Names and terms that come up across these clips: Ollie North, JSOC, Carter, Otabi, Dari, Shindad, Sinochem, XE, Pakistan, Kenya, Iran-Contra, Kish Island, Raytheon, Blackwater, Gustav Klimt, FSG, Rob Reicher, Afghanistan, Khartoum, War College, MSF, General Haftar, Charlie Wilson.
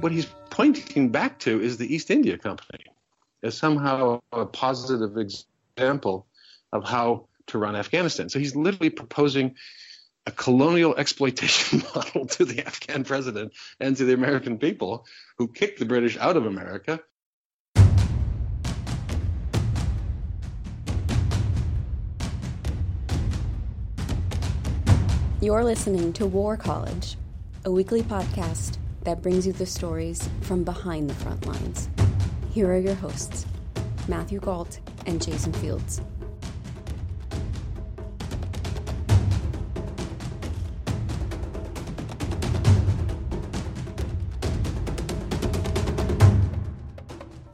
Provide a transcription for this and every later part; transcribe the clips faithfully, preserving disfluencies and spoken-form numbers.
What he's pointing back to is the East India Company as somehow a positive example of how to run Afghanistan. So he's literally proposing a colonial exploitation model to the Afghan president and to the American people who kicked the British out of America. You're listening to War College, a weekly podcast that brings you the stories from behind the front lines. Here are your hosts, Matthew Gault and Jason Fields.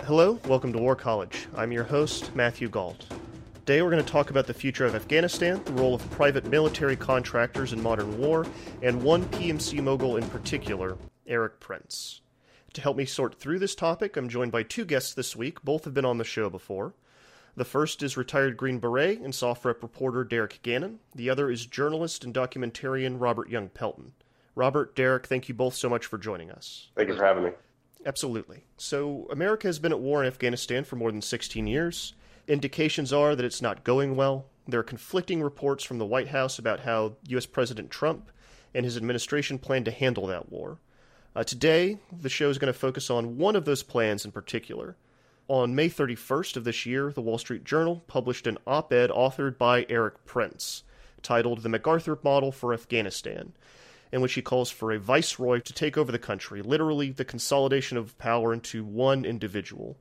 Hello, welcome to War College. I'm your host, Matthew Gault. Today we're going to talk about the future of Afghanistan, the role of private military contractors in modern war, and one P M C mogul in particular, Eric Prince. To help me sort through this topic, I'm joined by two guests this week. Both have been on the show before. The first is retired Green Beret and SoftRep reporter Derek Gannon. The other is journalist and documentarian Robert Young Pelton. Robert, Derek, thank you both so much for joining us. Thank you for having me. Absolutely. So, America has been at war in Afghanistan for more than sixteen years. Indications are that it's not going well. There are conflicting reports from the White House about how U S President Trump and his administration plan to handle that war. Uh, today, the show is going to focus on one of those plans in particular. On May thirty-first of this year, the Wall Street Journal published an op-ed authored by Eric Prince, titled The MacArthur Model for Afghanistan, in which he calls for a viceroy to take over the country, literally the consolidation of power into one individual.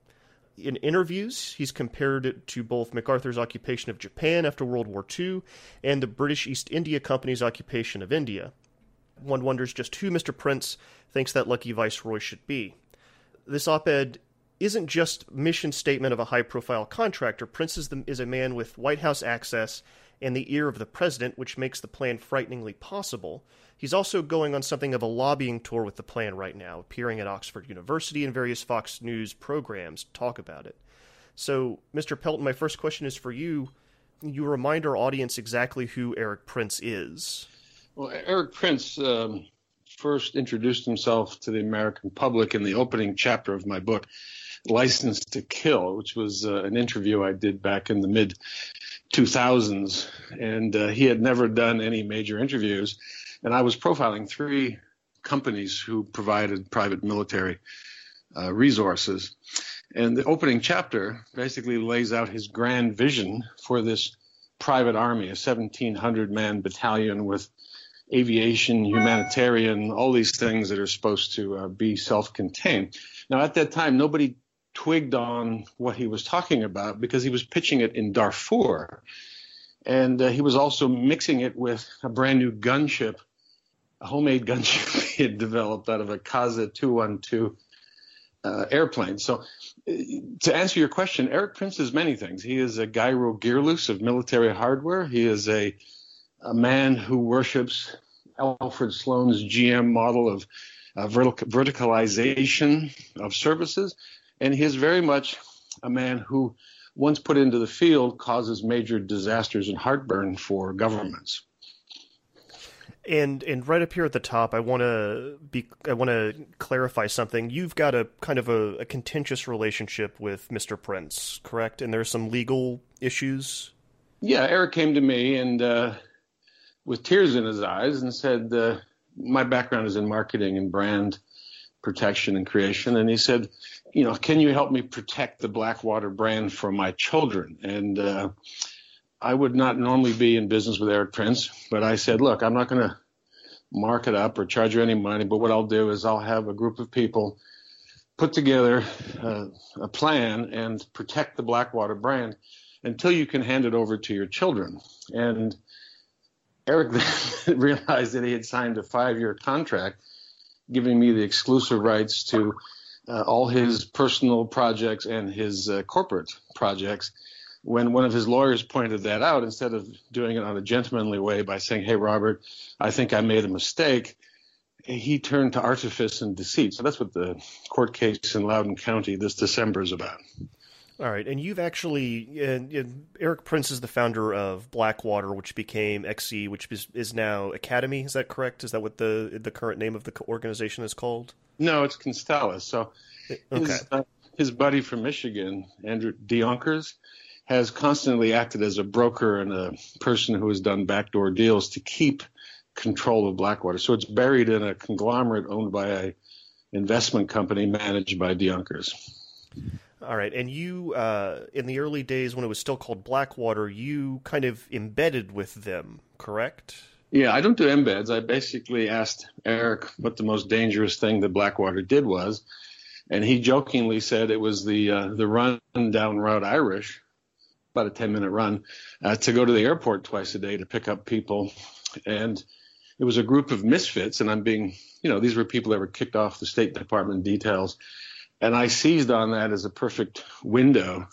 In interviews, he's compared it to both MacArthur's occupation of Japan after World War Two and the British East India Company's occupation of India. One wonders just who Mister Prince thinks that lucky viceroy should be. This op-ed isn't just a mission statement of a high-profile contractor. Prince is, the, is a man with White House access and the ear of the president, which makes the plan frighteningly possible. He's also going on something of a lobbying tour with the plan right now, appearing at Oxford University and various Fox News programs to talk about it. So, Mister Pelton, my first question is for you. You remind our audience exactly who Eric Prince is. Well, Eric Prince um, first introduced himself to the American public in the opening chapter of my book, License to Kill, which was uh, an interview I did back in the mid two thousands, and uh, he had never done any major interviews. And I was profiling three companies who provided private military uh, resources. And the opening chapter basically lays out his grand vision for this private army, a seventeen hundred man battalion with aviation, humanitarian, all these things that are supposed to uh, be self-contained. Now, at that time, nobody twigged on what he was talking about because he was pitching it in Darfur. And uh, he was also mixing it with a brand new gunship, a homemade gunship he had developed out of a CASA two twelve uh, airplane. So uh, to answer your question, Eric Prince is many things. He is a gyro gearloose of military hardware. He is a, a man who worships Alfred Sloan's G M model of uh, vertic- verticalization of services. And he is very much a man who, once put into the field, causes major disasters and heartburn for governments. And and right up here at the top, I want to be I want to clarify something. You've got a kind of a, a contentious relationship with Mister Prince, correct? And there's some legal issues. Yeah, Eric came to me and uh, with tears in his eyes and said, uh, "My background is in marketing and brand protection and creation," and he said, you know, "Can you help me protect the Blackwater brand for my children?" And uh, I would not normally be in business with Eric Prince, but I said, "Look, I'm not going to mark it up or charge you any money, but what I'll do is I'll have a group of people put together uh, a plan and protect the Blackwater brand until you can hand it over to your children." And Eric realized that he had signed a five-year contract giving me the exclusive rights to Uh, all his personal projects and his uh, corporate projects. When one of his lawyers pointed that out, instead of doing it on a gentlemanly way by saying, "Hey, Robert, I think I made a mistake," he turned to artifice and deceit. So that's what the court case in Loudoun County this December is about. All right, and you've actually and, and Eric Prince is the founder of Blackwater, which became X E, which is, is now Academy. Is that correct? Is that what the the current name of the organization is called? No, it's Constellus. So okay. his, uh, his buddy from Michigan, Andrew Deonkers, has constantly acted as a broker and a person who has done backdoor deals to keep control of Blackwater. So it's buried in a conglomerate owned by an investment company managed by Deonkers. All right. And you, uh, in the early days when it was still called Blackwater, you kind of embedded with them, correct? Yeah, I don't do embeds. I basically asked Eric what the most dangerous thing that Blackwater did was, and he jokingly said it was the uh, the run down Route Irish, about a ten-minute run, uh, to go to the airport twice a day to pick up people. And it was a group of misfits, and I'm being, you know, these were people that were kicked off the State Department details. And I seized on that as a perfect window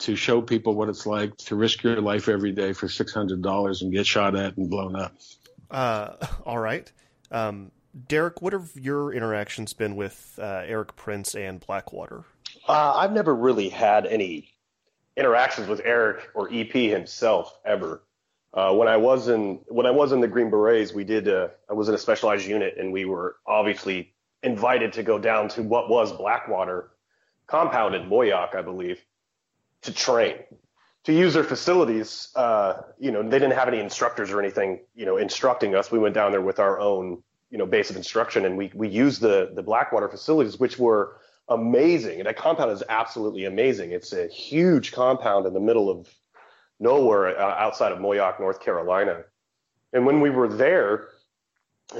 to show people what it's like to risk your life every day for six hundred dollars and get shot at and blown up. Uh, all right. Um, Derek, what have your interactions been with uh, Eric Prince and Blackwater? Uh, I've never really had any interactions with Eric or E P himself ever. Uh, when I was in when I was in the Green Berets, we did a, I was in a specialized unit, and we were obviously invited to go down to what was Blackwater compound in Moyock, I believe, to train, to use their facilities. Uh, you know, they didn't have any instructors or anything, you know, instructing us. We went down there with our own, you know, base of instruction, and we we used the the Blackwater facilities, which were amazing. And that compound is absolutely amazing. It's a huge compound in the middle of nowhere, uh, outside of Moyock, North Carolina. And when we were there,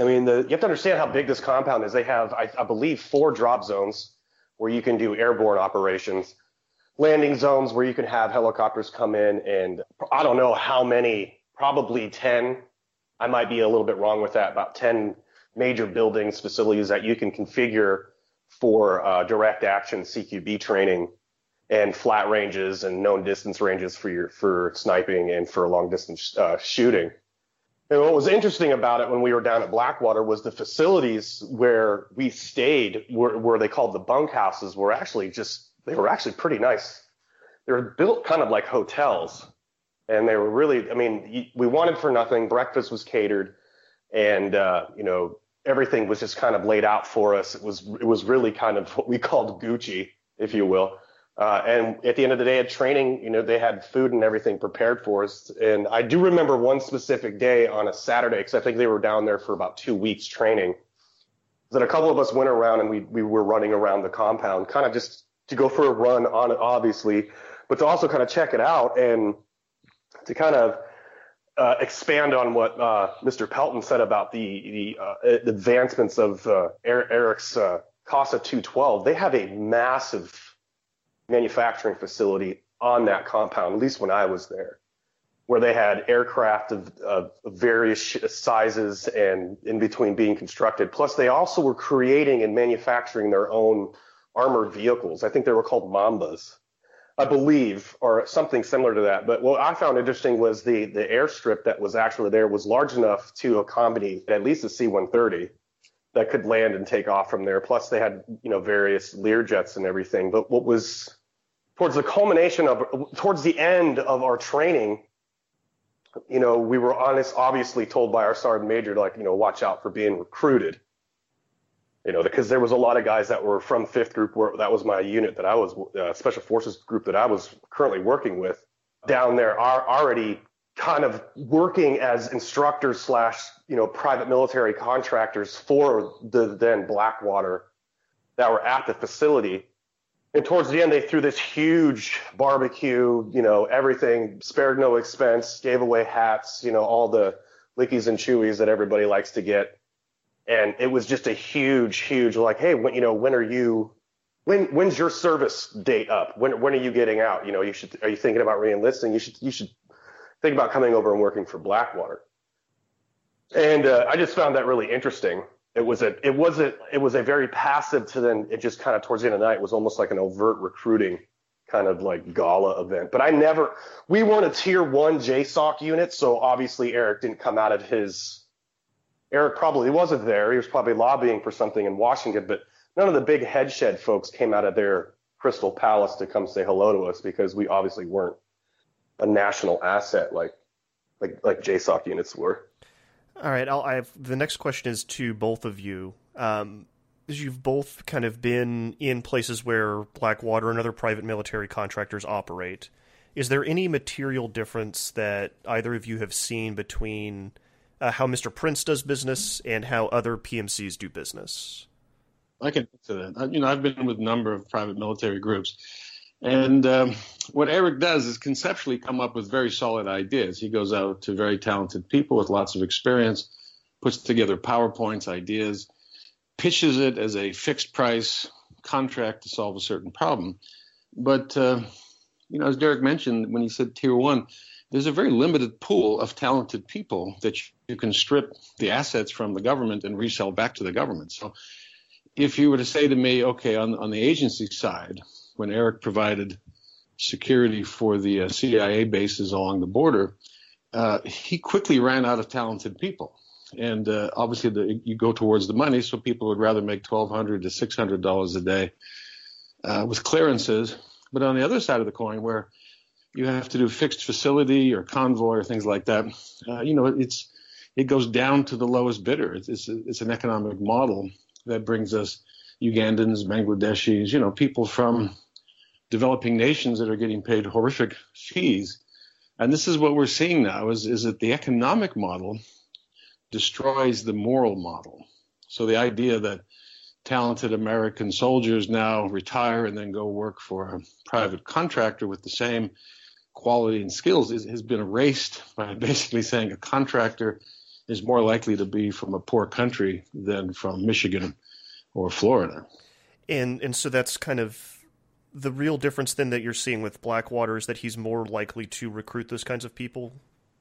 I mean, the, you have to understand how big this compound is. They have, I, I believe, four drop zones where you can do airborne operations, landing zones where you can have helicopters come in, and I don't know how many, probably ten. I might be a little bit wrong with that. About ten major buildings, facilities that you can configure for uh, direct action C Q B training, and flat ranges and known distance ranges for your for sniping and for long distance uh, shooting. And what was interesting about it when we were down at Blackwater was the facilities where we stayed, were, were they called the bunkhouses, were actually just they were actually pretty nice. They were built kind of like hotels, and they were really, I mean, we wanted for nothing. Breakfast was catered, and uh, you know. Everything was just kind of laid out for us. It was it was really kind of what we called Gucci, if you will. Uh, and at the end of the day at training, you know, they had food and everything prepared for us. And I do remember one specific day on a Saturday, because I think they were down there for about two weeks training, that a couple of us went around and we we were running around the compound, kind of just to go for a run on it, obviously, but to also kind of check it out and to kind of Uh, expand on what uh, Mister Pelton said about the, the uh, advancements of uh, Eric's uh, CASA two twelve. They have a massive manufacturing facility on that compound, at least when I was there, where they had aircraft of, of various sizes and in between being constructed. Plus, they also were creating and manufacturing their own armored vehicles. I think they were called Mambas, I believe, or something similar to that. But what I found interesting was the the airstrip that was actually there was large enough to accommodate at least a C one thirty that could land and take off from there. Plus, they had, you know, various Learjets and everything. But what was towards the culmination of towards the end of our training, you know, we were honest, obviously told by our sergeant major, like, you know, watch out for being recruited. You know, because there was a lot of guys that were from fifth Group, where that was my unit that I was, uh, Special Forces Group that I was currently working with, down there are already kind of working as instructors slash, you know, private military contractors for the then Blackwater that were at the facility. And towards the end, they threw this huge barbecue, you know, everything, spared no expense, gave away hats, you know, all the lickies and chewies that everybody likes to get. And it was just a huge, huge, like, hey, when, you know, when are you, when, when's your service date up? When, when are you getting out? You know, you should, are you thinking about reenlisting? You should, you should think about coming over and working for Blackwater. And uh, I just found that really interesting. It was a, it was a, it was a very passive to then, it just kind of towards the end of the night was almost like an overt recruiting kind of like gala event. But I never, we weren't a tier one J SOC unit, so obviously Eric didn't come out of his. Eric probably wasn't there. He was probably lobbying for something in Washington, but none of the big headshed folks came out of their Crystal Palace to come say hello to us, because we obviously weren't a national asset like like like J SOC units were. All right, I'll, I have the next question is to both of you. Um, you've both kind of been in places where Blackwater and other private military contractors operate. Is there any material difference that either of you have seen between uh, how Mister Prince does business and how other P M Cs do business? I can answer that. You know, I've been with a number of private military groups. And um, what Eric does is conceptually come up with very solid ideas. He goes out to very talented people with lots of experience, puts together PowerPoints, ideas, pitches it as a fixed price contract to solve a certain problem. But, uh, you know, as Derek mentioned when he said tier one, there's a very limited pool of talented people that you can strip the assets from the government and resell back to the government. So if you were to say to me, okay, on, on the agency side, when Eric provided security for the uh, C I A bases along the border, uh, he quickly ran out of talented people. And uh, obviously, the, you go towards the money, so people would rather make twelve hundred dollars to six hundred dollars a day uh, with clearances. But on the other side of the coin, where you have to do fixed facility or convoy or things like that, uh, you know, it's it goes down to the lowest bidder. It's, it's, it's an economic model that brings us Ugandans, Bangladeshis, you know, people from developing nations that are getting paid horrific fees. And this is what we're seeing now is, is that the economic model destroys the moral model. So the idea that talented American soldiers now retire and then go work for a private contractor with the same quality and skills is, has been erased by basically saying a contractor is more likely to be from a poor country than from Michigan or Florida. And and so that's kind of the real difference then that you're seeing with Blackwater, is that he's more likely to recruit those kinds of people?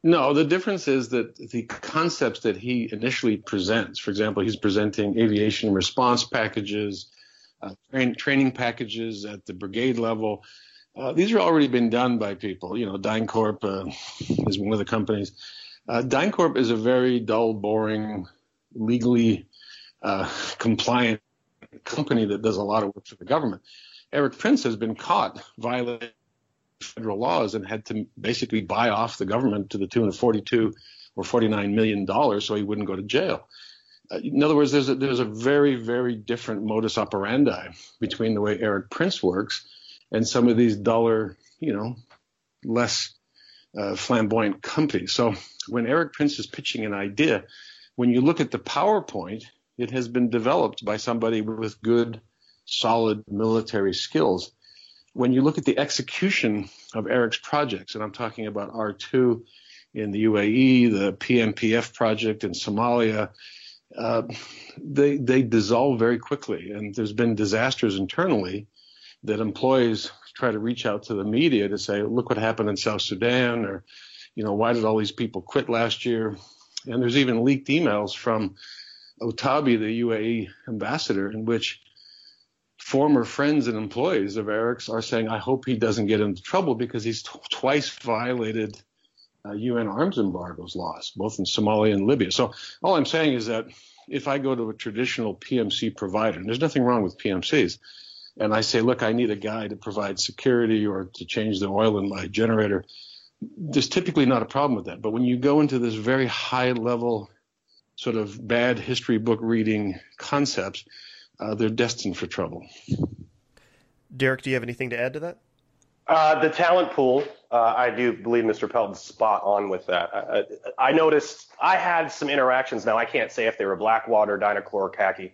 No, the difference is that the concepts that he initially presents, for example, he's presenting aviation response packages, uh, train, training packages at the brigade level. Uh, these are already been done by people. You know, DynCorp uh, is one of the companies. Uh, DynCorp is a very dull, boring, legally uh, compliant company that does a lot of work for the government. Eric Prince has been caught violating federal laws and had to basically buy off the government to the tune of forty-two or forty-nine million dollars so he wouldn't go to jail. Uh, in other words, there's a, there's a very, very different modus operandi between the way Eric Prince works and some of these duller, you know, less uh, flamboyant companies. So when Eric Prince is pitching an idea, when you look at the PowerPoint, it has been developed by somebody with good, solid military skills. When you look at the execution of Eric's projects, and I'm talking about R two in the U A E, the P M P F project in Somalia, uh, they they dissolve very quickly. And there's been disasters internally that employees try to reach out to the media to say, look what happened in South Sudan, or, you know, why did all these people quit last year? And there's even leaked emails from Otabi, the U A E ambassador, in which former friends and employees of Eric's are saying, I hope he doesn't get into trouble because he's t- twice violated uh, U N arms embargoes laws, both in Somalia and Libya. So all I'm saying is that if I go to a traditional P M C provider, and there's nothing wrong with P M Cs, and I say, look, I need a guy to provide security or to change the oil in my generator, there's typically not a problem with that. But when you go into this very high-level sort of bad history book reading concepts, Uh, they're destined for trouble. Derek, do you have anything to add to that? Uh, the talent pool, uh, I do believe Mister Pelton's spot on with that. I, I noticed I had some interactions. Now, I can't say if they were Blackwater, Dynacorp, Khaki,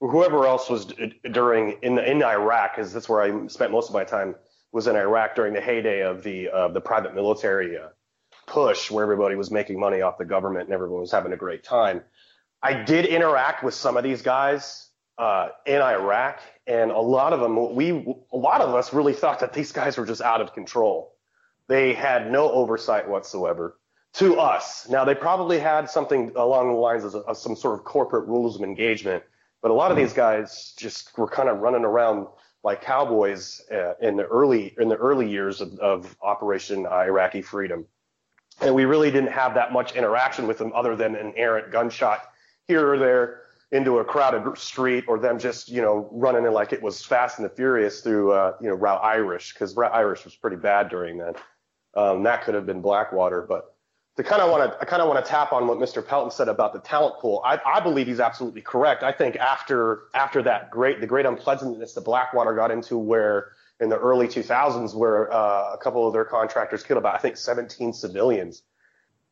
or whoever else was d- during in in Iraq, because that's where I spent most of my time, was in Iraq during the heyday of the, uh, the private military uh, push, where everybody was making money off the government and everyone was having a great time. I did interact with some of these guys Uh, in Iraq, and a lot of them, we, a lot of us really thought that these guys were just out of control. They had no oversight whatsoever to us. Now, they probably had something along the lines of, of some sort of corporate rules of engagement, but a lot of these guys just were kind of running around like cowboys uh, in the early in the early years of, of Operation Iraqi Freedom, and we really didn't have that much interaction with them other than an errant gunshot here or there. into a crowded street, or them just, you know, running in like it was Fast and the Furious through, uh, you know, Route Irish, because Route Irish was pretty bad during that. Um, that could have been Blackwater. But to kind of want to, I kind of want to tap on what Mister Pelton said about the talent pool. I, I believe he's absolutely correct. I think after after that great, the great unpleasantness that Blackwater got into, where in the early two thousands, where uh, a couple of their contractors killed about, I think, seventeen civilians.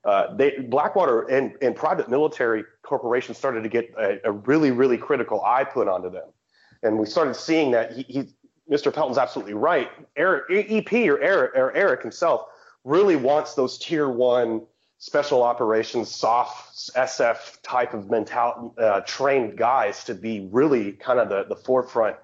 Uh, they, Blackwater and, and private military corporations started to get a, a really, really critical eye put onto them. And we started seeing that he, he, Mister Pelton's absolutely right. Eric, E P or Eric, or Eric himself really wants those tier one special operations, soft S F type of mental, uh, trained guys to be really kind of the, the forefront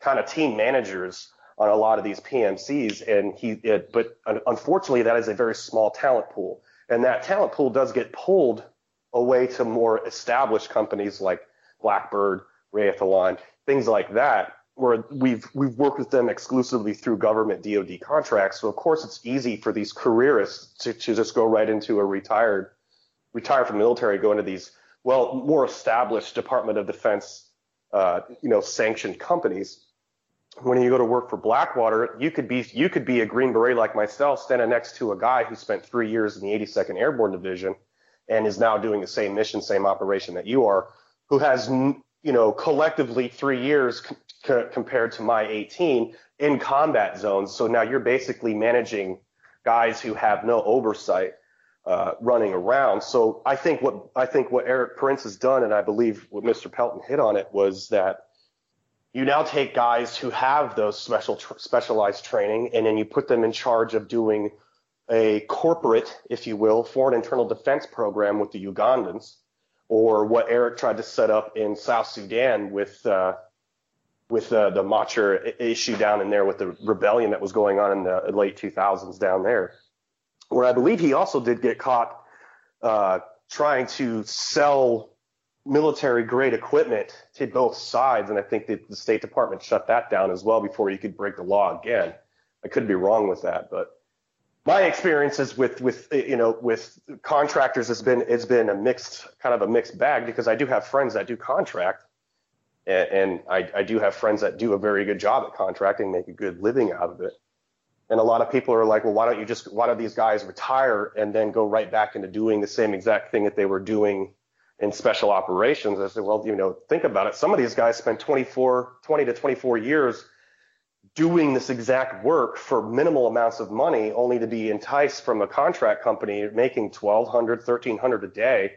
kind of team managers on a lot of these P M Cs. And he, it, but unfortunately, that is a very small talent pool. And that talent pool does get pulled away to more established companies like Blackbird, Raytheon, things like that, where we've we've worked with them exclusively through government D O D contracts. So of course it's easy for these careerists to, to just go right into a retired, retire from the military, go into these, well, more established Department of Defense, uh, you know, sanctioned companies. When you go to work for Blackwater, you could be you could be a Green Beret like myself, standing next to a guy who spent three years in the eighty-second Airborne Division and is now doing the same mission, same operation that you are, who has, you know, collectively three years c- compared to my eighteen in combat zones. So now you're basically managing guys who have no oversight uh, running around. So I think what I think what Eric Prince has done, and I believe what Mister Pelton hit on it, was that you now take guys who have those special tr- specialized training, and then you put them in charge of doing a corporate, if you will, foreign internal defense program with the Ugandans, or what Eric tried to set up in South Sudan with uh, with uh, the Machar issue down in there, with the rebellion that was going on in the late two thousands down there, where I believe he also did get caught uh, trying to sell military-grade equipment to both sides, and I think that the State Department shut that down as well before you could break the law again. I could be wrong with that, but my experiences with with you know with contractors has been it's been a mixed kind of a mixed bag, because I do have friends that do contract, and, and I, I do have friends that do a very good job at contracting, make a good living out of it. And a lot of people are like, well, why don't you just why don't these guys retire and then go right back into doing the same exact thing that they were doing in special operations? I said, well, you know, think about it. Some of these guys spend twenty-four, twenty to twenty-four years doing this exact work for minimal amounts of money, only to be enticed from a contract company making twelve hundred, thirteen hundred a day,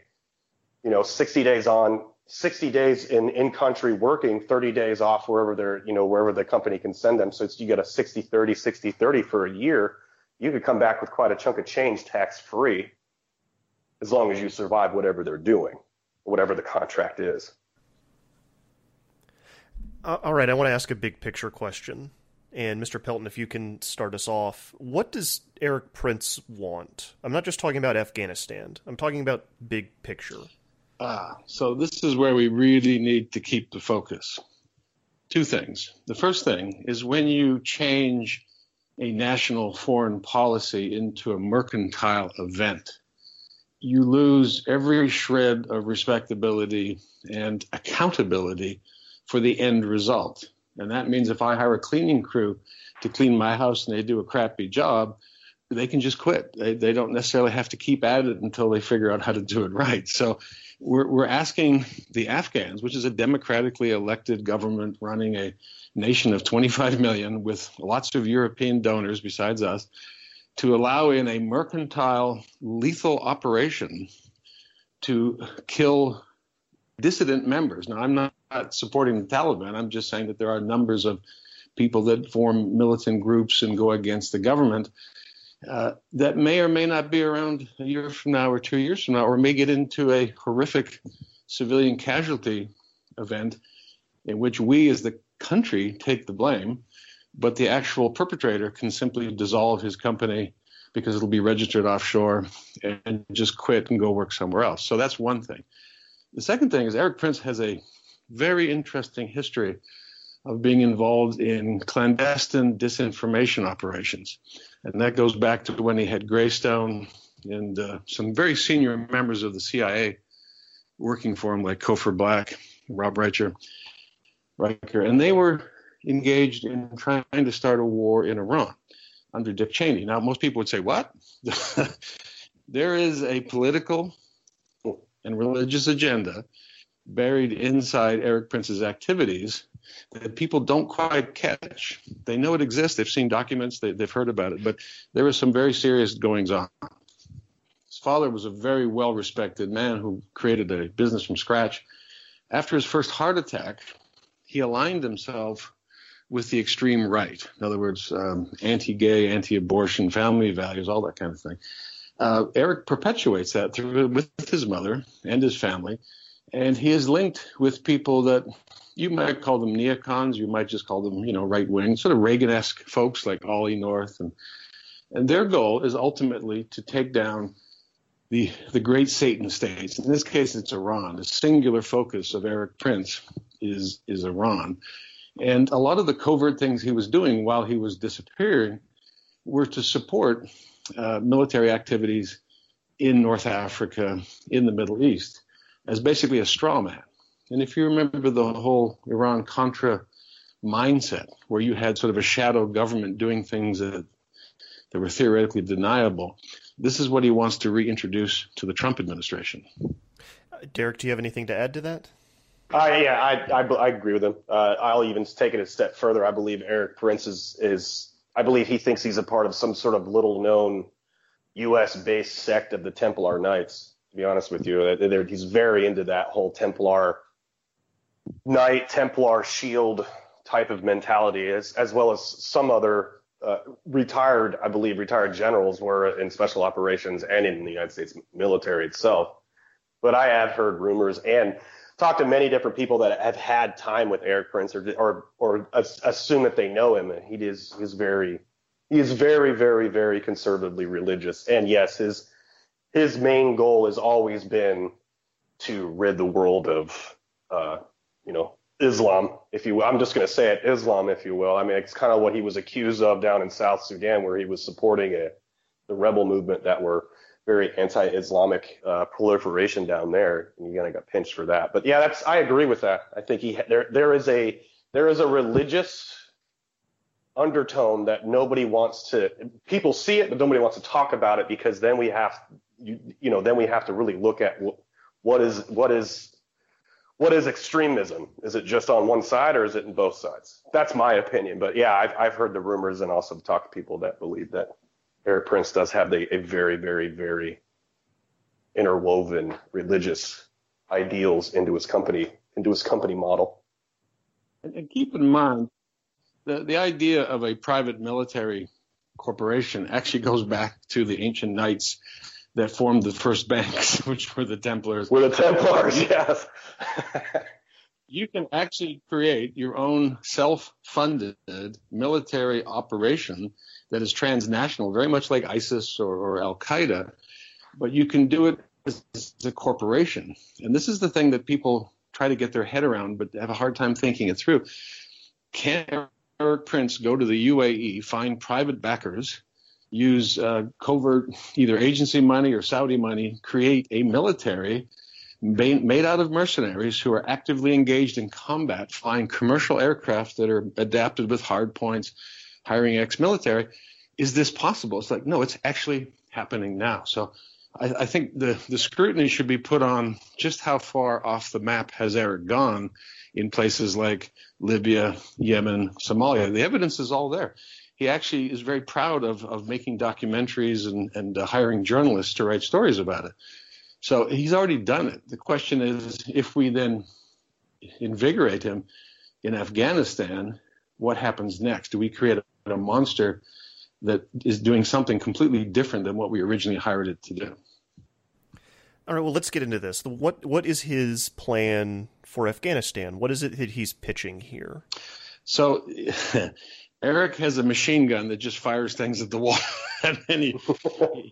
you know, sixty days on, sixty days in, in country working, thirty days off wherever they're, you know, wherever the company can send them. So it's, you get a sixty, thirty, sixty, thirty for a year. You could come back with quite a chunk of change tax free, as long as you survive whatever they're doing, whatever the contract is. Uh, all right, I want to ask a big picture question. And Mister Pelton, if you can start us off, what does Eric Prince want? I'm not just talking about Afghanistan. I'm talking about big picture. Ah, so this is where we really need to keep the focus. Two things. The first thing is, when you change a national foreign policy into a mercantile event, you lose every shred of respectability and accountability for the end result. And that means if I hire a cleaning crew to clean my house and they do a crappy job, they can just quit. They, they don't necessarily have to keep at it until they figure out how to do it right. So we're, we're asking the Afghans, which is a democratically elected government running a nation of twenty-five million with lots of European donors besides us, to allow in a mercantile, lethal operation to kill dissident members. Now, I'm not, not supporting the Taliban. I'm just saying that there are numbers of people that form militant groups and go against the government uh, that may or may not be around a year from now or two years from now, or may get into a horrific civilian casualty event in which we as the country take the blame. But the actual perpetrator can simply dissolve his company because it'll be registered offshore and just quit and go work somewhere else. So that's one thing. The second thing is, Eric Prince has a very interesting history of being involved in clandestine disinformation operations. And that goes back to when he had Greystone and uh, some very senior members of the C I A working for him, like Kofor Black, Rob Reicher, Riker, and they were engaged in trying to start a war in Iran under Dick Cheney. Now, most people would say, what? There is a political and religious agenda buried inside Eric Prince's activities that people don't quite catch. They know it exists. They've seen documents. They, they've heard about it. But there was some very serious goings on. His father was a very well-respected man who created a business from scratch. After his first heart attack, he aligned himself with the extreme right. In other words, um, anti-gay, anti-abortion, family values, all that kind of thing. Uh, Eric perpetuates that through, with his mother and his family. And he is linked with people that you might call them neocons. You might just call them, you know, right wing, sort of Reagan-esque folks like Ollie North. And and their goal is ultimately to take down the the great Satan states. In this case, it's Iran. The singular focus of Eric Prince is is Iran. And a lot of the covert things he was doing while he was disappearing were to support uh, military activities in North Africa, in the Middle East, as basically a straw man. And if you remember the whole Iran-Contra mindset, where you had sort of a shadow government doing things that, that were theoretically deniable, this is what he wants to reintroduce to the Trump administration. Derek, do you have anything to add to that? Uh, yeah, I, I, I agree with him. Uh, I'll even take it a step further. I believe Eric Prince is, is – I believe he thinks he's a part of some sort of little-known U S-based sect of the Templar Knights. To be honest with you, They're, he's very into that whole Templar Knight, Templar Shield type of mentality, as, as well as some other uh, retired, I believe, retired generals were in special operations and in the United States military itself. But I have heard rumors and talked to many different people that have had time with Eric Prince or or, or assume that they know him, and he is is very he is very very very conservatively religious, and yes, his. His main goal has always been to rid the world of, uh, you know, Islam, if you will. I'm just going to say it, Islam, if you will. I mean, it's kind of what he was accused of down in South Sudan, where he was supporting a, the rebel movement that were very anti-Islamic uh, proliferation down there, and he kind of got pinched for that. But yeah, that's I agree with that. I think he there there is a there is a religious undertone that nobody wants to. People see it, but nobody wants to talk about it because then we have. You, you know, then we have to really look at what, what is what is what is extremism? Is it just on one side or is it in both sides? That's my opinion. But yeah, I've I've heard the rumors and also talked to people that believe that Eric Prince does have the, a very, very, very interwoven religious ideals into his company, into his company model. And, and keep in mind the the idea of a private military corporation actually goes back to the ancient knights that formed the first banks, which were the Templars. Were the Templars, yes. You can actually create your own self-funded military operation that is transnational, very much like ISIS or, or Al-Qaeda, but you can do it as a corporation. And this is the thing that people try to get their head around but have a hard time thinking it through. Can Eric Prince go to the U A E, find private backers, use uh, covert either agency money or Saudi money, create a military made out of mercenaries who are actively engaged in combat, flying commercial aircraft that are adapted with hard points, hiring ex-military? Is this possible? It's like, no, it's actually happening now. So I, I think the, the scrutiny should be put on just how far off the map has Eric gone in places like Libya, Yemen, Somalia. The evidence is all there. He actually is very proud of, of making documentaries and, and uh, hiring journalists to write stories about it. So he's already done it. The question is, if we then invigorate him in Afghanistan, what happens next? Do we create a, a monster that is doing something completely different than what we originally hired it to do? All right, well, let's get into this. What What is his plan for Afghanistan? What is it that he's pitching here? So... Eric has a machine gun that just fires things at the wall, and he,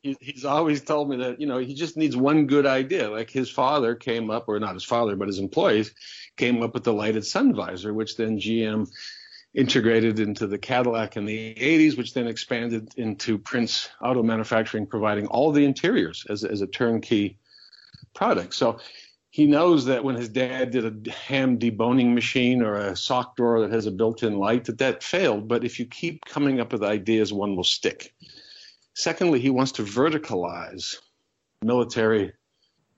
he, he's always told me that, you know, he just needs one good idea. Like his father came up, or not his father, but his employees came up with the lighted sun visor, which then G M integrated into the Cadillac in the eighties, which then expanded into Prince Auto Manufacturing, providing all the interiors as, as a turnkey product. So he knows that when his dad did a ham deboning machine or a sock drawer that has a built-in light, that that failed. But if you keep coming up with ideas, one will stick. Secondly, he wants to verticalize military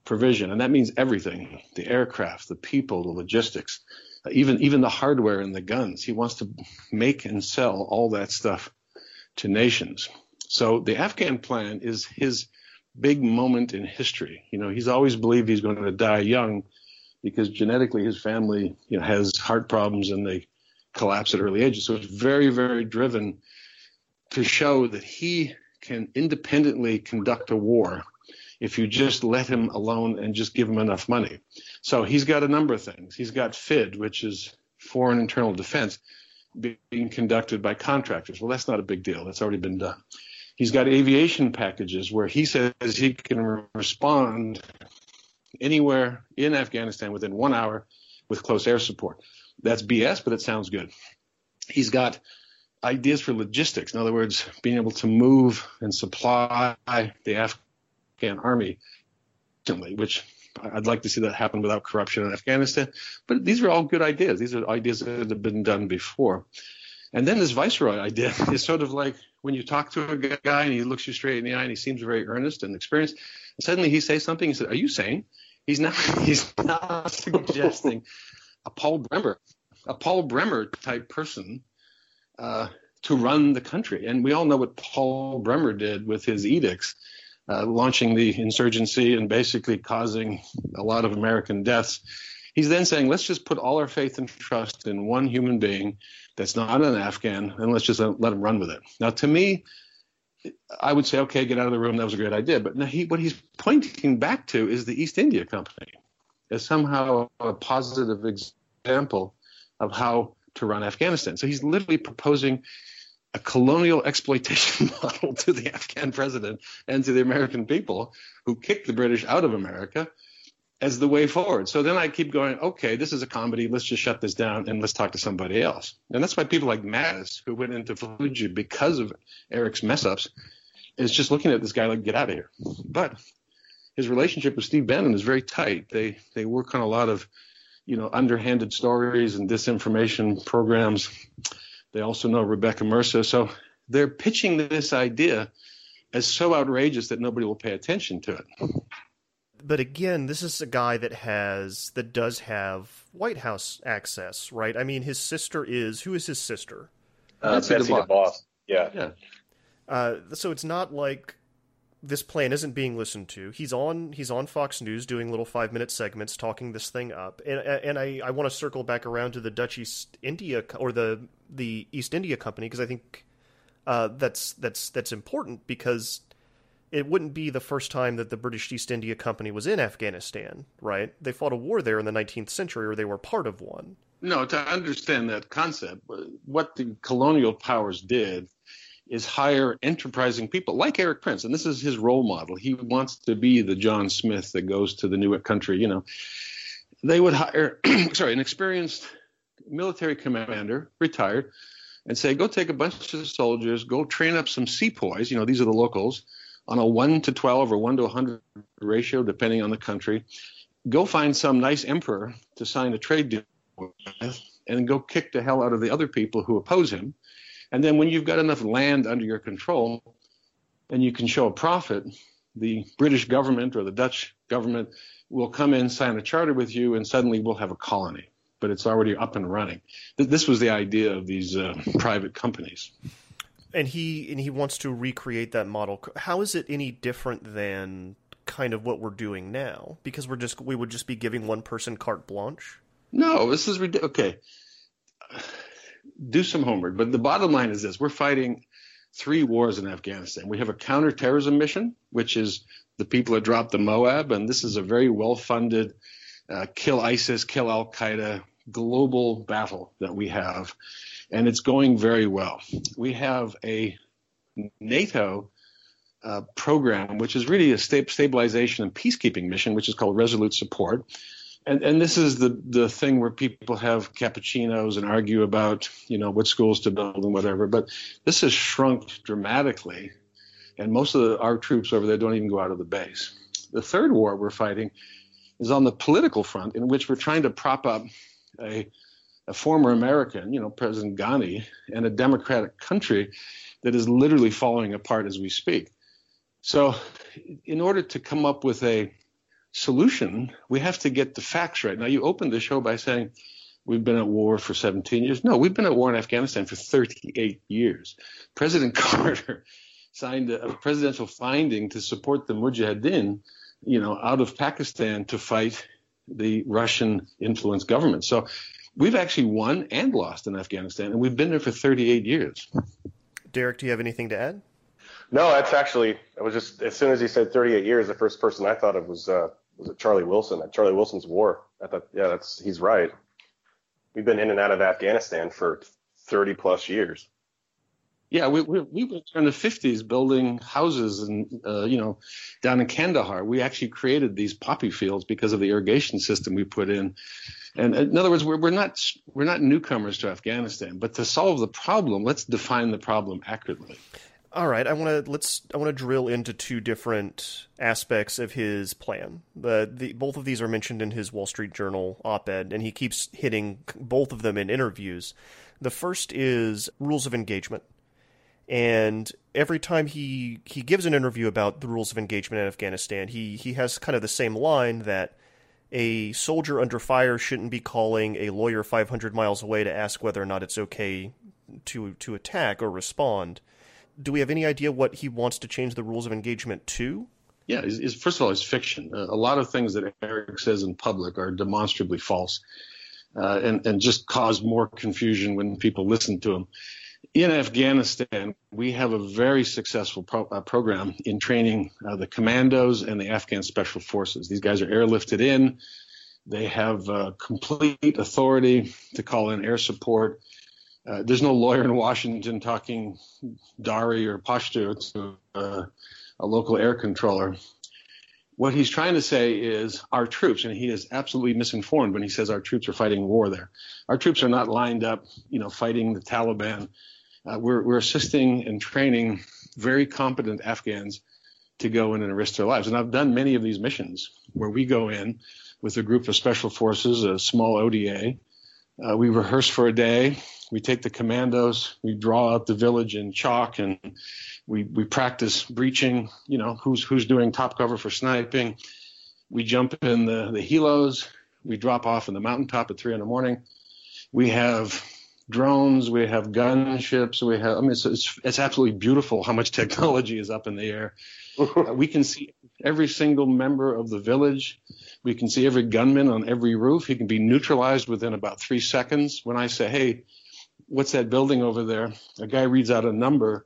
provision, and that means everything, the aircraft, the people, the logistics, even, even the hardware and the guns. He wants to make and sell all that stuff to nations. So the Afghan plan is his big moment in history. You know, he's always believed he's going to die young because genetically his family, you know, has heart problems and they collapse at early ages. So it's very, very driven to show that he can independently conduct a war if you just let him alone and just give him enough money. So he's got a number of things. He's got F I D, which is Foreign Internal Defense, being conducted by contractors. Well, that's not a big deal. That's already been done. He's got aviation packages where he says he can respond anywhere in Afghanistan within one hour with close air support. That's B S, but it sounds good. He's got ideas for logistics. In other words, being able to move and supply the Afghan army, which I'd like to see that happen without corruption in Afghanistan. But these are all good ideas. These are ideas that have been done before. And then this viceroy idea is sort of like when you talk to a guy and he looks you straight in the eye and he seems very earnest and experienced, and suddenly he says something. He said, "Are you sane?" He's not. He's not suggesting a Paul Bremer, a Paul Bremer type person uh, to run the country. And we all know what Paul Bremer did with his edicts, uh, launching the insurgency and basically causing a lot of American deaths. He's then saying, let's just put all our faith and trust in one human being that's not an Afghan, and let's just let him run with it. Now, to me, I would say, okay, get out of the room. That was a great idea. But now he, what he's pointing back to is the East India Company as somehow a positive example of how to run Afghanistan. So he's literally proposing a colonial exploitation model to the Afghan president and to the American people who kicked the British out of America as the way forward. So then I keep going, okay, this is a comedy. Let's just shut this down and let's talk to somebody else. And that's why people like Mattis, who went into Fallujah because of Eric's mess-ups, is just looking at this guy like, get out of here. But his relationship with Steve Bannon is very tight. They they work on a lot of, you know, underhanded stories and disinformation programs. They also know Rebecca Mercer. So they're pitching this idea as so outrageous that nobody will pay attention to it. But again, this is a guy that has, that does have White House access, right? I mean, his sister is, who is his sister? Uh, Betsy DeVos. DeVos. Yeah. yeah. Uh, so it's not like this plan isn't being listened to. He's on, he's on Fox News doing little five minute segments, talking this thing up. And and I, I want to circle back around to the Dutch East India or the, the East India Company, because I think uh, that's, that's, that's important because it wouldn't be the first time that the British East India Company was in Afghanistan, right? They fought a war there in the nineteenth century, or they were part of one. No, to understand that concept, what the colonial powers did is hire enterprising people like Eric Prince, and this is his role model. He wants to be the John Smith that goes to the new country, you know. They would hire sorry, an experienced military commander, retired, and say, go take a bunch of soldiers, go train up some sepoys, you know, these are the locals, on a one to twelve or one to one hundred ratio, depending on the country. Go find some nice emperor to sign a trade deal with and go kick the hell out of the other people who oppose him. And then when you've got enough land under your control and you can show a profit, the British government or the Dutch government will come in, sign a charter with you, and suddenly we'll have a colony. But it's already up and running. This was the idea of these uh, private companies. And he and he wants to recreate that model. How is it any different than kind of what we're doing now? Because we're just we would just be giving one person carte blanche? No, this is ridiculous. Okay, do some homework. But the bottom line is this: we're fighting three wars in Afghanistan. We have a counterterrorism mission, which is the people that dropped the MOAB, and this is a very well-funded uh, kill ISIS, kill Al Qaeda global battle that we have. And it's going very well. We have a NATO uh, program, which is really a sta- stabilization and peacekeeping mission, which is called Resolute Support. And and this is the, the thing where people have cappuccinos and argue about, you know, what schools to build and whatever. But this has shrunk dramatically. And most of the, our troops over there don't even go out of the base. The third war we're fighting is on the political front, in which we're trying to prop up a, a former American, you know, President Ghani, and a democratic country that is literally falling apart as we speak. So in order to come up with a solution, we have to get the facts right. Now, you opened the show by saying we've been at war for seventeen years. No, we've been at war in Afghanistan for thirty-eight years. President Carter signed a presidential finding to support the Mujahideen, you know, out of Pakistan to fight the Russian-influenced government. So we've actually won and lost in Afghanistan, and we've been there for thirty-eight years. Derek, do you have anything to add? No, that's actually, I was just, as soon as he said thirty-eight years, the first person I thought of was uh, was it Charlie Wilson, at Charlie Wilson's War. I thought, yeah, that's he's right. We've been in and out of Afghanistan for thirty plus years. Yeah, we we, we were in the fifties building houses and uh, you know, down in Kandahar. We actually created these poppy fields because of the irrigation system we put in. And in other words, we're, we're not we're not newcomers to Afghanistan. But to solve the problem, let's define the problem accurately. All right, I want to let's I want to drill into two different aspects of his plan. The, the both of these are mentioned in his Wall Street Journal op-ed, and he keeps hitting both of them in interviews. The first is rules of engagement, and every time he he gives an interview about the rules of engagement in Afghanistan, he he has kind of the same line that a soldier under fire shouldn't be calling a lawyer five hundred miles away to ask whether or not it's okay to to attack or respond. Do we have any idea what he wants to change the rules of engagement to? Yeah, it's, it's, first of all, it's fiction. Uh, a lot of things that Eric says in public are demonstrably false uh, and, and just cause more confusion when people listen to him. In Afghanistan, we have a very successful pro- uh, program in training uh, the commandos and the Afghan special forces. These guys are airlifted in. They have uh, complete authority to call in air support. Uh, there's no lawyer in Washington talking Dari or Pashto to uh, a local air controller. What he's trying to say is our troops, and he is absolutely misinformed when he says our troops are fighting war there. Our troops are not lined up, you know, fighting the Taliban. Uh, we're, we're assisting and training very competent Afghans to go in and risk their lives. And I've done many of these missions where we go in with a group of special forces, a small O D A. Uh, we rehearse for a day. We take the commandos, we draw out the village in chalk, and we, we practice breaching, you know, who's who's doing top cover for sniping. We jump in the, the helos. We drop off in the mountaintop at three in the morning. We have drones. We have gunships. We have, I mean, it's, it's, it's absolutely beautiful how much technology is up in the air. Uh, we can see every single member of the village. We can see every gunman on every roof. He can be neutralized within about three seconds. When I say, hey, what's that building over there? A guy reads out a number,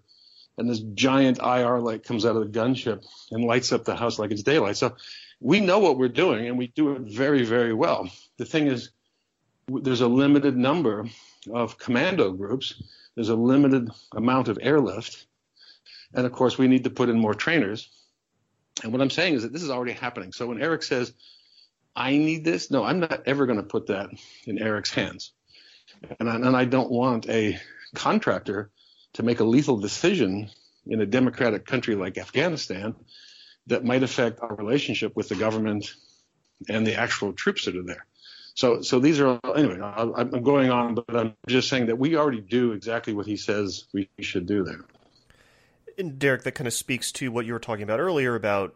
and this giant I R light comes out of the gunship and lights up the house like it's daylight. So we know what we're doing, and we do it very, very well. The thing is, there's a limited number of commando groups. There's a limited amount of airlift. And, of course, we need to put in more trainers. And what I'm saying is that this is already happening. So when Eric says, I need this, no, I'm not ever going to put that in Eric's hands. And I, and I don't want a contractor to make a lethal decision in a democratic country like Afghanistan that might affect our relationship with the government and the actual troops that are there. So so these are – anyway, I, I'm going on, but I'm just saying that we already do exactly what he says we should do there. And, Derek, that kind of speaks to what you were talking about earlier about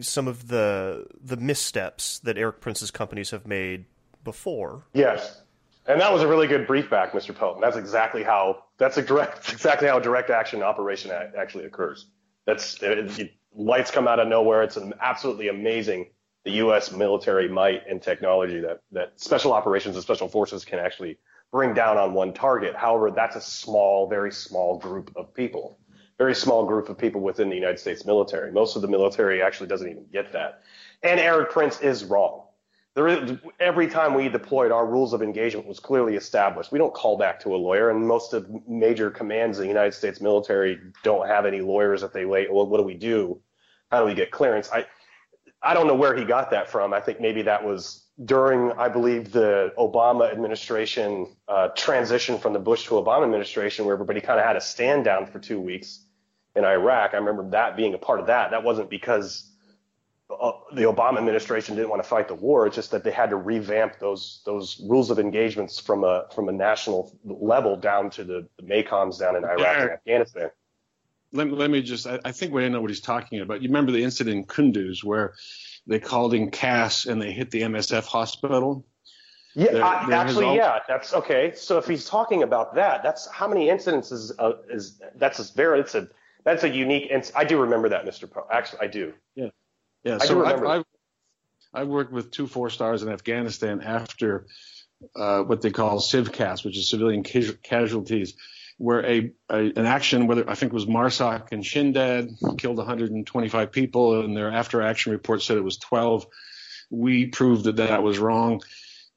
some of the the missteps that Eric Prince's companies have made before. Yes. And that was a really good brief back, Mister Pelton. That's exactly how that's a direct exactly how direct action operation actually occurs. That's it, it, lights come out of nowhere. It's an absolutely amazing the U S military might and technology that that special operations and special forces can actually bring down on one target. However, that's a small, very small group of people, very small group of people within the United States military. Most of the military actually doesn't even get that. And Eric Prince is wrong. There is, every time we deployed, our rules of engagement was clearly established. We don't call back to a lawyer, and most of major commands in the United States military don't have any lawyers that they wait. Well, what do we do? How do we get clearance? I, I don't know where he got that from. I think maybe that was during, I believe, the Obama administration uh, transition from the Bush to Obama administration, where everybody kind of had a stand down for two weeks in Iraq. I remember that being a part of that. That wasn't because the Obama administration didn't want to fight the war. It's just that they had to revamp those those rules of engagements from a from a national level down to the, the MACOMs down in Iraq and Afghanistan. Let me, let me just I, I think we know what he's talking about. You remember the incident in Kunduz where they called in C A S and they hit the M S F hospital? Yeah, there, I, there actually, yeah, that's OK. So if he's talking about that, that's how many incidents is uh, is that's a very it's a that's a unique. And I do remember that, Mister Poe. Actually, I do. Yeah. Yeah, I so I've, I've, I've worked with two four stars in Afghanistan after uh, what they call CivCAS, which is civilian ca- casualties, where a, a an action, whether I think it was MARSOC and Shindad, killed one hundred twenty-five people, and their after action report said it was twelve. We proved that that was wrong.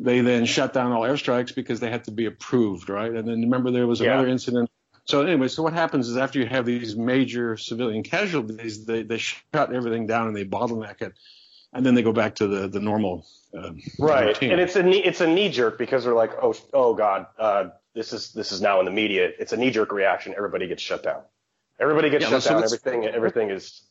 They then shut down all airstrikes because they had to be approved, right? And then remember there was another yeah. incident. So anyway, so what happens is after you have these major civilian casualties, they, they shut everything down and they bottleneck it, and then they go back to the, the normal um, right. routine. And it's a knee, it's a knee jerk because they're like, oh oh god, uh, this is this is now in the media. It's a knee jerk reaction. Everybody gets shut down. Everybody gets yeah, shut so down. Everything everything is.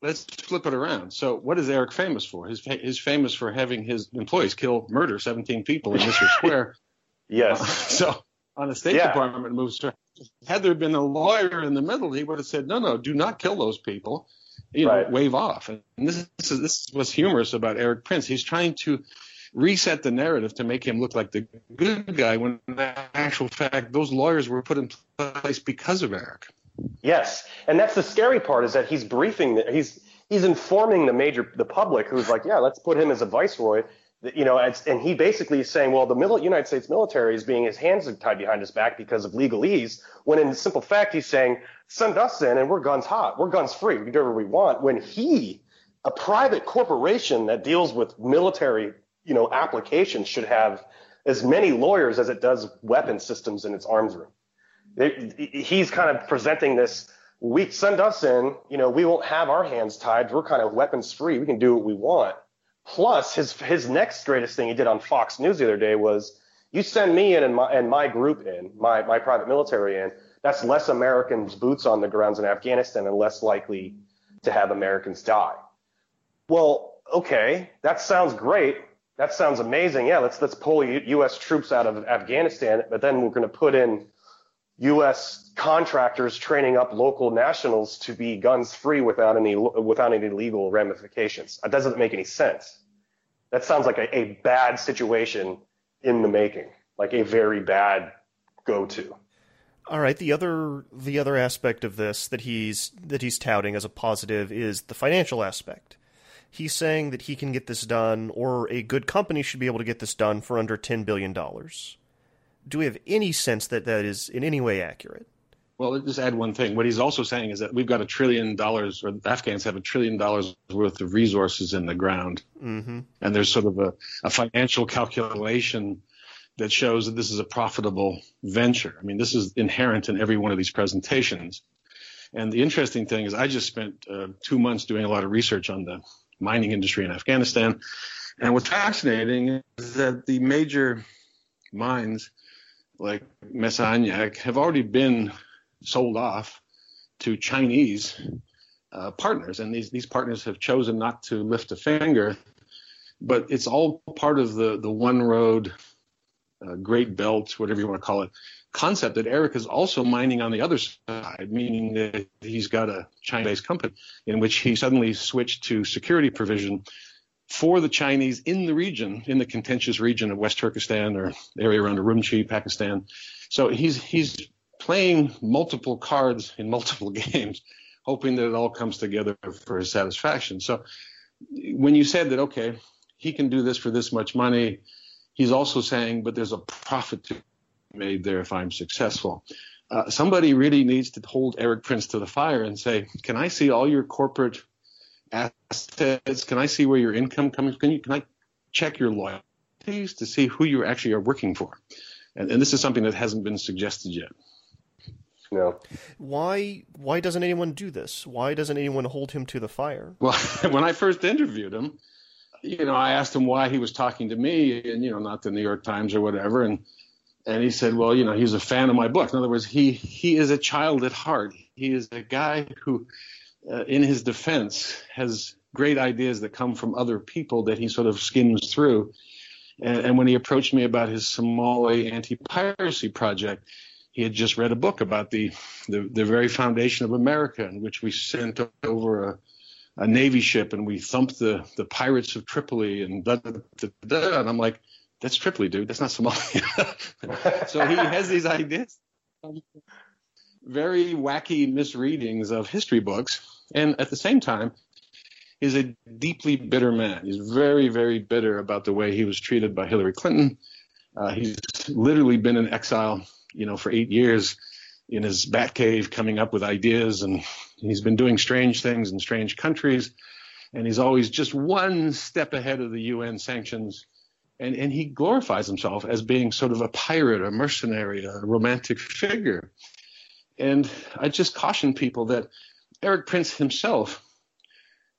Let's flip it around. So what is Eric famous for? He's he's famous for having his employees kill, murder seventeen people in Mister Square. Yes. Uh, so. On a State yeah. Department move. Had there been a lawyer in the middle, he would have said, "No, no, do not kill those people. You right. know, wave off." And this, this is this was humorous about Eric Prince. He's trying to reset the narrative to make him look like the good guy, when in actual fact, those lawyers were put in place because of Eric. Yes, and that's the scary part is that he's briefing, he's he's informing the major the public, who's like, "Yeah, let's put him as a viceroy." You know, it's, and he basically is saying, well, the mil- United States military is being his hands tied behind his back because of legalese, when in simple fact he's saying, send us in and we're guns hot. We're guns free. We can do whatever we want. When he, a private corporation that deals with military, you know, applications should have as many lawyers as it does weapon systems in its arms room. It, it, he's kind of presenting this, we send us in, you know, we won't have our hands tied. We're kind of weapons free. We can do what we want. Plus, his his next greatest thing he did on Fox News the other day was, you send me in and my, and my group in, my, my private military in, that's less Americans' boots on the grounds in Afghanistan and less likely to have Americans die. Well, okay, that sounds great. That sounds amazing. Yeah, let's let's pull U S troops out of Afghanistan, but then we're going to put in U S contractors training up local nationals to be guns free without any without any legal ramifications. That doesn't make any sense. That sounds like a, a bad situation in the making, like a very bad go-to. All right. The other the other aspect of this that he's that he's touting as a positive is the financial aspect. He's saying that he can get this done, or a good company should be able to get this done for under ten billion dollars. Do we have any sense that that is in any way accurate? Well, let's just add one thing. What he's also saying is that we've got a trillion dollars, or Afghans have a trillion dollars worth of resources in the ground. Mm-hmm. And there's sort of a, a financial calculation that shows that this is a profitable venture. I mean, this is inherent in every one of these presentations. And the interesting thing is I just spent uh, two months doing a lot of research on the mining industry in Afghanistan. And what's fascinating is that the major mines – like Messanyak, have already been sold off to Chinese uh, partners. And these, these partners have chosen not to lift a finger. But it's all part of the, the one-road, uh, Great Belt, whatever you want to call it, concept that Eric is also mining on the other side, meaning that he's got a China-based company in which he suddenly switched to security provision for the Chinese in the region, in the contentious region of West Turkestan or area around Urumqi, Pakistan. So he's he's playing multiple cards in multiple games, hoping that it all comes together for his satisfaction. So when you said that, okay, he can do this for this much money, he's also saying, but there's a profit to be made there if I'm successful. Uh, somebody really needs to hold Eric Prince to the fire and say, can I see all your corporate assets? Can I see where your income comes? Can you can I check your loyalties to see who you actually are working for? And, and this is something that hasn't been suggested yet. No. Why why doesn't anyone do this? Why doesn't anyone hold him to the fire? Well, when I first interviewed him, you know, I asked him why he was talking to me, and you know, not the New York Times or whatever, and and he said, well, you know, he's a fan of my book. In other words, he he is a child at heart. He is a guy who uh, in his defense, has great ideas that come from other people that he sort of skims through. And, and when he approached me about his Somali anti-piracy project, he had just read a book about the, the, the very foundation of America, in which we sent over a, a Navy ship and we thumped the, the pirates of Tripoli and da, da, da, da. And I'm like, that's Tripoli, dude. That's not Somalia. So he has these ideas, very wacky misreadings of history books. And at the same time, he's a deeply bitter man. He's very, very bitter about the way he was treated by Hillary Clinton. Uh, he's literally been in exile, you know, for eight years in his bat cave, coming up with ideas. And he's been doing strange things in strange countries. And he's always just one step ahead of the U N sanctions. And, and he glorifies himself as being sort of a pirate, a mercenary, a romantic figure. And I just caution people that Eric Prince himself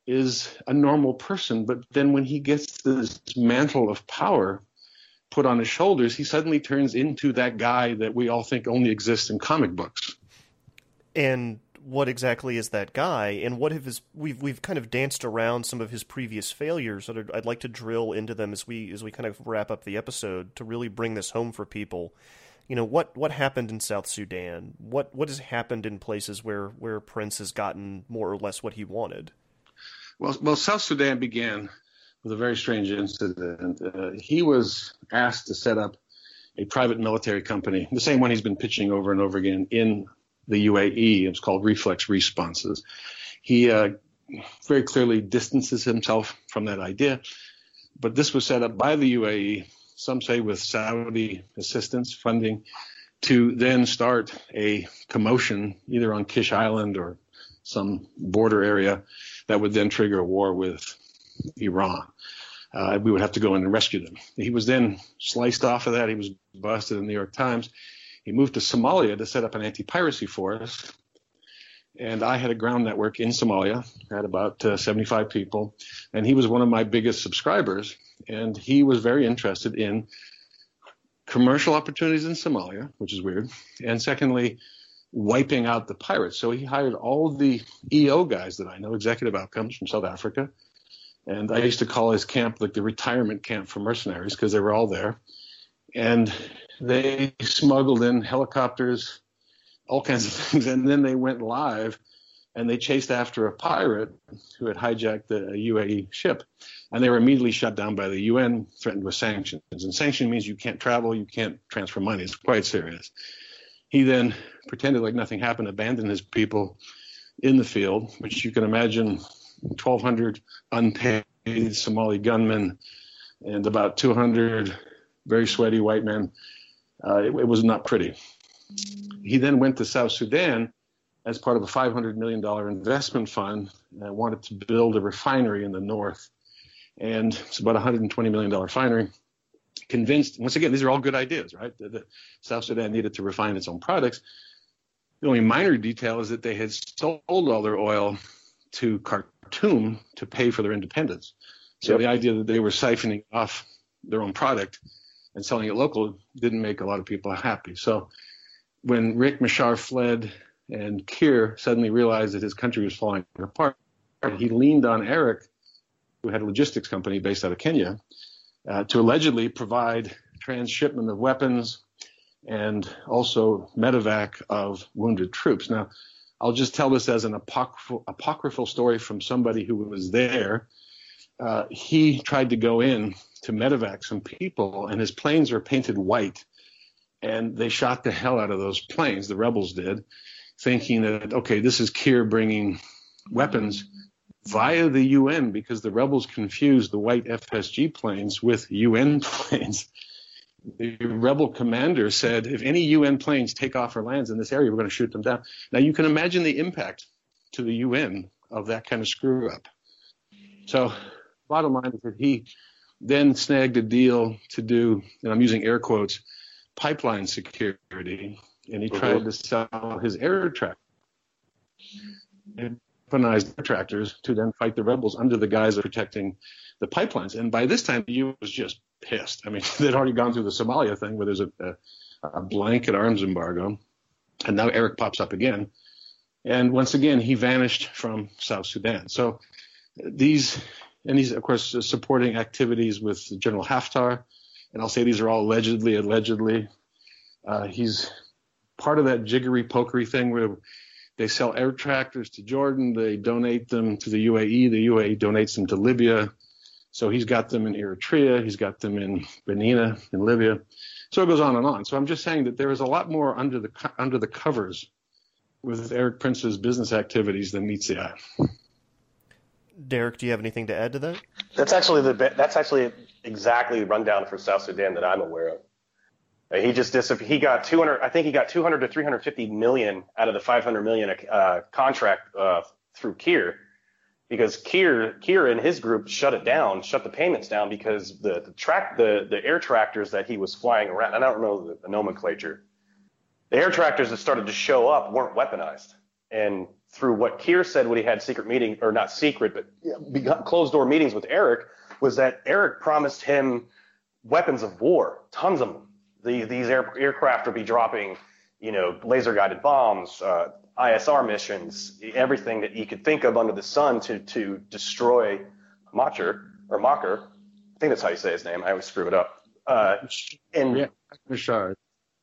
is a normal person. But then when he gets this mantle of power put on his shoulders, he suddenly turns into that guy that we all think only exists in comic books. And what exactly is that guy? And what have his, we've we've kind of danced around some of his previous failures. I'd, I'd like to drill into them as we as we kind of wrap up the episode to really bring this home for people. You know, what what happened in South Sudan? What what has happened in places where where Prince has gotten more or less what he wanted? Well, well, South Sudan began with a very strange incident. Uh, he was asked to set up a private military company, the same one he's been pitching over and over again in the U A E. It's called Reflex Responses. He uh, very clearly distances himself from that idea, but this was set up by the U A E, some say with Saudi assistance funding, to then start a commotion either on Kish Island or some border area that would then trigger a war with Iran. Uh, we would have to go in and rescue them. He was then sliced off of that. He was busted in the New York Times. He moved to Somalia to set up an anti-piracy force. And I had a ground network in Somalia. I had about uh, seventy-five people. And he was one of my biggest subscribers. And he was very interested in commercial opportunities in Somalia, which is weird. And secondly, wiping out the pirates. So he hired all the E O guys that I know, executive outcomes from South Africa. And I used to call his camp like the retirement camp for mercenaries, because they were all there. And they smuggled in helicopters, all kinds of things. And then they went live and they chased after a pirate who had hijacked the U A E ship. And they were immediately shut down by the U N, threatened with sanctions. And sanction means you can't travel, you can't transfer money. It's quite serious. He then pretended like nothing happened, abandoned his people in the field, which you can imagine – twelve hundred unpaid Somali gunmen and about two hundred very sweaty white men. Uh, it, it was not pretty. He then went to South Sudan as part of a five hundred million dollars investment fund and wanted to build a refinery in the north. And it's about a one hundred twenty million dollars refinery. Convinced, once again, these are all good ideas, right? The, the South Sudan needed to refine its own products. The only minor detail is that they had sold all their oil to Khartoum to pay for their independence. So yep. The idea that they were siphoning off their own product and selling it local didn't make a lot of people happy. So when Riek Machar fled and Kiir suddenly realized that his country was falling apart, he leaned on Eric, who had a logistics company based out of Kenya, uh, to allegedly provide transshipment of weapons and also medevac of wounded troops. Now, I'll just tell this as an apocryphal, apocryphal story from somebody who was there. Uh, he tried to go in to medevac some people, and his planes were painted white. And they shot the hell out of those planes, the rebels did, thinking that, okay, this is Kiir bringing weapons via the U N, because the rebels confused the white F S G planes with U N planes. The rebel commander said, if any U N planes take off or lands in this area, we're going to shoot them down. Now, you can imagine the impact to the U N of that kind of screw up. So bottom line is that he then snagged a deal to do, and I'm using air quotes, pipeline security, and he tried to sell his air tractor. And weaponized air tractors to then fight the rebels under the guise of protecting the pipelines. And by this time, the U N was just pissed. I mean, they'd already gone through the Somalia thing where there's a, a, a blanket arms embargo. And now Eric pops up again And once again, he vanished from South Sudan. So these, and these, of course, supporting activities with General Haftar, and I'll say these are all allegedly, allegedly. Uh, he's part of that jiggery-pokery thing where they sell air tractors to Jordan, they donate them to the U A E, the U A E donates them to Libya. So he's got them in Eritrea, he's got them in Benin, in Libya. So it goes on and on. So I'm just saying that there is a lot more under the under the covers with Eric Prince's business activities than meets the eye. Derek, do you have anything to add to that? That's actually the that's actually exactly the rundown for South Sudan that I'm aware of. He just he got two hundred. I think he got two hundred to three hundred fifty million out of the five hundred million uh, contract uh, through Kiir, because Kiir Kiir and his group shut it down, shut the payments down because the, the track the the air tractors that he was flying around. I don't know the nomenclature. The air tractors that started to show up weren't weaponized, and through what Kiir said when he had secret meeting or not secret but closed door meetings with Eric was that Eric promised him weapons of war, tons of them. The, these air, aircraft will be dropping, you know, laser-guided bombs, uh, I S R missions, everything that you could think of under the sun to to destroy Machar or Machar. I think that's how you say his name. I always screw it up. Uh, and Riek Machar.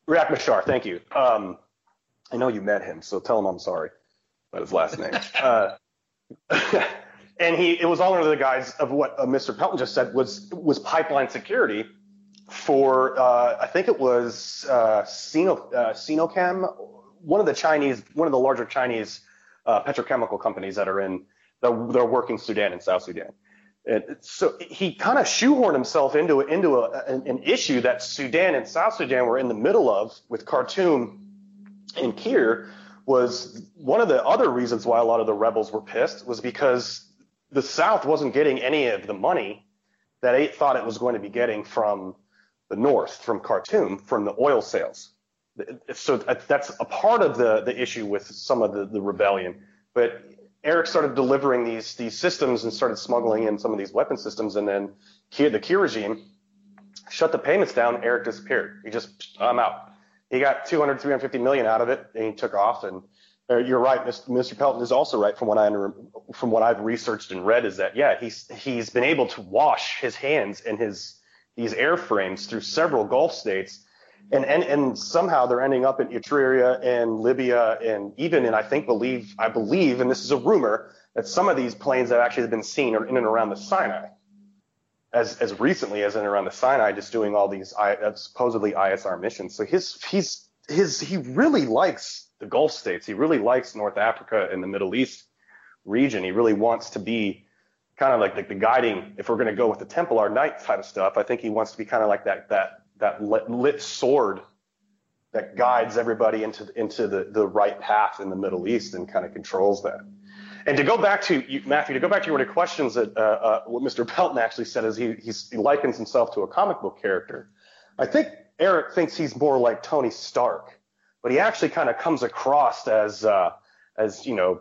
Riek Machar. Thank you. Um, I know you met him, so tell him I'm sorry about his last name. uh, and he it was all under the guise of what uh, Mister Pelton just said was was pipeline security. For uh, I think it was uh, Sino, uh, Sinochem, one of the Chinese, one of the larger Chinese uh, petrochemical companies that are in, they're, they're working Sudan and South Sudan. And so he kind of shoehorned himself into into a, an, an issue that Sudan and South Sudan were in the middle of with Khartoum, and Kiir was one of the other reasons why a lot of the rebels were pissed was because the South wasn't getting any of the money that it thought it was going to be getting from the north, from Khartoum, from the oil sales. So that's a part of the, the issue with some of the, the rebellion. But Eric started delivering these these systems and started smuggling in some of these weapon systems, and then Kiir, the Kiir regime shut the payments down. Eric disappeared. He just, I'm out. He got two hundred, three hundred fifty million out of it, and he took off. And you're right, Mister Pelton is also right. From what I from what I've researched and read is that yeah, he's he's been able to wash his hands and his these airframes through several Gulf states, and, and, and somehow they're ending up in Eritrea and Libya and even in, I think, believe, I believe, and this is a rumor, that some of these planes have actually been seen are in and around the Sinai, as as recently as in and around the Sinai, just doing all these I, supposedly I S R missions. So his he's his he really likes the Gulf states. He really likes North Africa and the Middle East region. He really wants to be kind of like the, the guiding, if we're going to go with the Templar Knight type of stuff, I think he wants to be kind of like that that that lit, lit sword that guides everybody into into the, the right path in the Middle East and kind of controls that. And to go back to you, Matthew, to go back to your questions, that uh, uh, what Mister Pelton actually said is he he's, he likens himself to a comic book character. I think Eric thinks he's more like Tony Stark, but he actually kind of comes across as uh, as you know,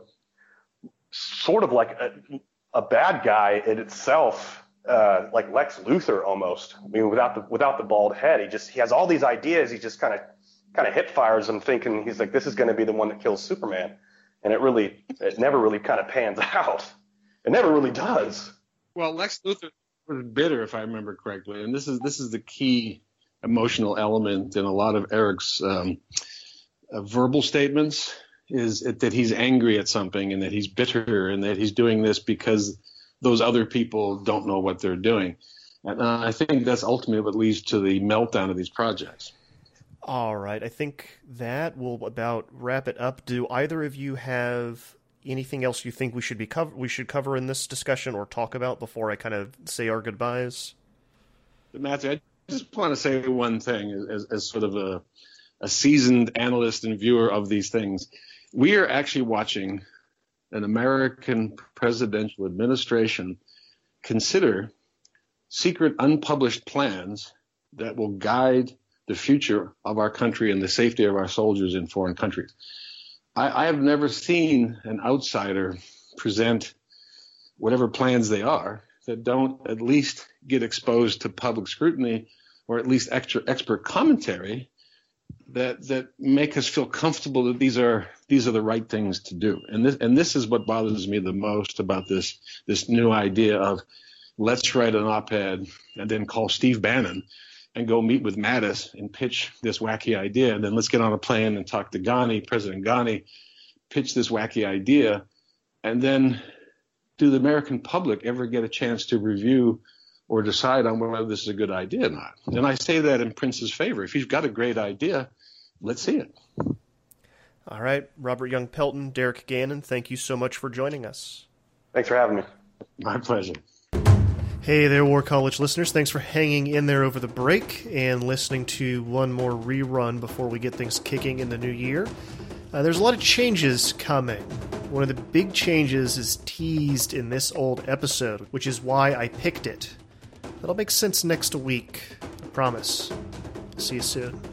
sort of like a, a bad guy in itself, uh, like Lex Luthor almost. I mean, without the without the bald head, he just he has all these ideas. He just kind of kind of hip fires them, thinking he's like, this is going to be the one that kills Superman, and it really it never really kind of pans out. It never really does. Well, Lex Luthor was bitter, if I remember correctly, and this is this is the key emotional element in a lot of Eric's um, uh, verbal statements. Is it that he's angry at something and that he's bitter and that he's doing this because those other people don't know what they're doing. And uh, I think that's ultimately what leads to the meltdown of these projects. All right. I think that will about wrap it up. Do either of you have anything else you think we should be cover- we should cover in this discussion or talk about before I kind of say our goodbyes? Matthew, I just want to say one thing as, as sort of a, a seasoned analyst and viewer of these things. We are actually watching an American presidential administration consider secret, unpublished plans that will guide the future of our country and the safety of our soldiers in foreign countries. I, I have never seen an outsider present whatever plans they are that don't at least get exposed to public scrutiny or at least extra expert commentary that that make us feel comfortable that these are these are the right things to do. And this and this is what bothers me the most about this this new idea of let's write an op-ed and then call Steve Bannon and go meet with Mattis and pitch this wacky idea, and then let's get on a plane and talk to Ghani, President Ghani, pitch this wacky idea, and then do the American public ever get a chance to review or decide on whether this is a good idea or not? And I say that in Prince's favor. If he's got a great idea, let's see it. All right. Robert Young Pelton, Derek Gannon, thank you so much for joining us. Thanks for having me. My pleasure. Hey there, War College listeners. Thanks for hanging in there over the break and listening to one more rerun before we get things kicking in the new year. Uh, there's a lot of changes coming. One of the big changes is teased in this old episode, which is why I picked it. That'll make sense next week. I promise. See you soon.